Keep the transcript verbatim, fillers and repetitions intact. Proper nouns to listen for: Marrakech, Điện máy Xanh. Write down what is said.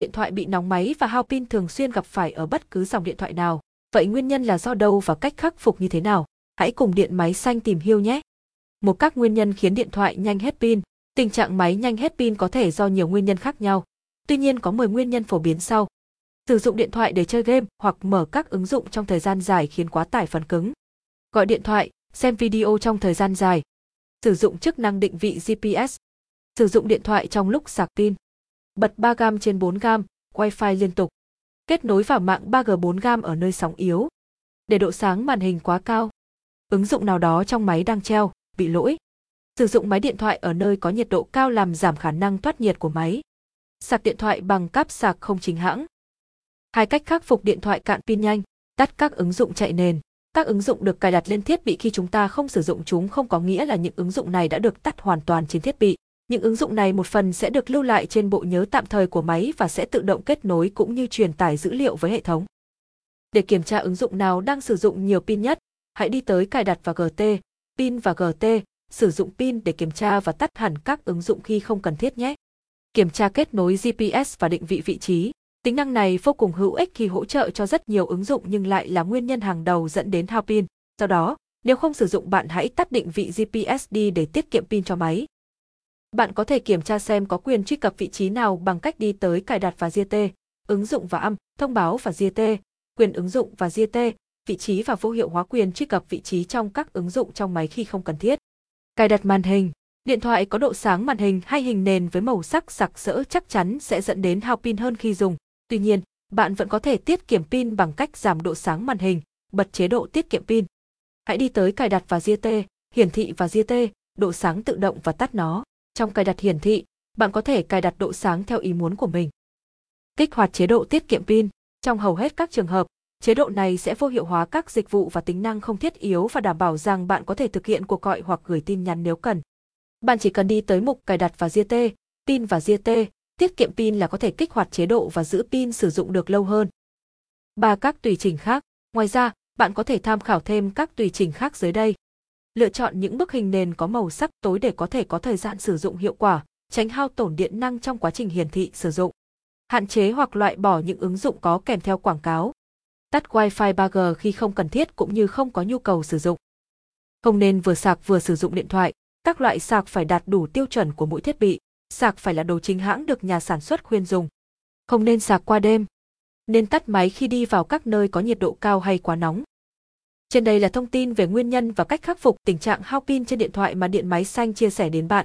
Điện thoại bị nóng máy và hao pin thường xuyên gặp phải ở bất cứ dòng điện thoại nào. Vậy nguyên nhân là do đâu và cách khắc phục như thế nào? Hãy cùng Điện máy Xanh tìm hiểu nhé! Một các nguyên nhân khiến điện thoại nhanh hết pin. Tình trạng máy nhanh hết pin có thể do nhiều nguyên nhân khác nhau. Tuy nhiên có mười nguyên nhân phổ biến sau. Sử dụng điện thoại để chơi game hoặc mở các ứng dụng trong thời gian dài khiến quá tải phần cứng. Gọi điện thoại, xem video trong thời gian dài. Sử dụng chức năng định vị giê pê ét. Sử dụng điện thoại trong lúc sạc pin. Bật ba gam trên bốn gam, Wi-Fi liên tục. Kết nối vào mạng ba G bốn gam ở nơi sóng yếu. Để độ sáng màn hình quá cao. Ứng dụng nào đó trong máy đang treo, bị lỗi. Sử dụng máy điện thoại ở nơi có nhiệt độ cao làm giảm khả năng thoát nhiệt của máy. Sạc điện thoại bằng cáp sạc không chính hãng. Hai cách khắc phục điện thoại cạn pin nhanh. Tắt các ứng dụng chạy nền. Các ứng dụng được cài đặt lên thiết bị khi chúng ta không sử dụng chúng không có nghĩa là những ứng dụng này đã được tắt hoàn toàn trên thiết bị. Những ứng dụng này một phần sẽ được lưu lại trên bộ nhớ tạm thời của máy và sẽ tự động kết nối cũng như truyền tải dữ liệu với hệ thống. Để kiểm tra ứng dụng nào đang sử dụng nhiều pin nhất, hãy đi tới cài đặt và giê tê, pin và giê tê, sử dụng pin để kiểm tra và tắt hẳn các ứng dụng khi không cần thiết nhé. Kiểm tra kết nối giê pê ét và định vị vị trí. Tính năng này vô cùng hữu ích khi hỗ trợ cho rất nhiều ứng dụng nhưng lại là nguyên nhân hàng đầu dẫn đến hao pin. Do đó, nếu không sử dụng bạn hãy tắt định vị giê pê ét đi để tiết kiệm pin cho máy. Bạn có thể kiểm tra xem có quyền truy cập vị trí nào bằng cách đi tới cài đặt và giê tê, ứng dụng và âm, thông báo và giê tê, quyền ứng dụng và giê tê, vị trí và vô hiệu hóa quyền truy cập vị trí trong các ứng dụng trong máy khi không cần thiết. Cài đặt màn hình. Điện thoại có độ sáng màn hình hay hình nền với màu sắc sặc sỡ chắc chắn sẽ dẫn đến hao pin hơn khi dùng. Tuy nhiên, bạn vẫn có thể tiết kiệm pin bằng cách giảm độ sáng màn hình, bật chế độ tiết kiệm pin. Hãy đi tới cài đặt và giê tê, hiển thị và giê tê, độ sáng tự động và tắt nó. Trong cài đặt hiển thị, bạn có thể cài đặt độ sáng theo ý muốn của mình. Kích hoạt chế độ tiết kiệm pin. Trong hầu hết các trường hợp, chế độ này sẽ vô hiệu hóa các dịch vụ và tính năng không thiết yếu và đảm bảo rằng bạn có thể thực hiện cuộc gọi hoặc gửi tin nhắn nếu cần. Bạn chỉ cần đi tới mục cài đặt và giê tê, pin và giê tê, tiết kiệm pin là có thể kích hoạt chế độ và giữ pin sử dụng được lâu hơn. Ba các tùy chỉnh khác. Ngoài ra, bạn có thể tham khảo thêm các tùy chỉnh khác dưới đây. Lựa chọn những bức hình nền có màu sắc tối để có thể có thời gian sử dụng hiệu quả, tránh hao tổn điện năng trong quá trình hiển thị sử dụng. Hạn chế hoặc loại bỏ những ứng dụng có kèm theo quảng cáo. Tắt Wi-Fi ba G khi không cần thiết cũng như không có nhu cầu sử dụng. Không nên vừa sạc vừa sử dụng điện thoại. Các loại sạc phải đạt đủ tiêu chuẩn của mỗi thiết bị. Sạc phải là đồ chính hãng được nhà sản xuất khuyên dùng. Không nên sạc qua đêm. Nên tắt máy khi đi vào các nơi có nhiệt độ cao hay quá nóng. Trên đây là thông tin về nguyên nhân và cách khắc phục tình trạng hao pin trên điện thoại mà Điện máy Xanh chia sẻ đến bạn.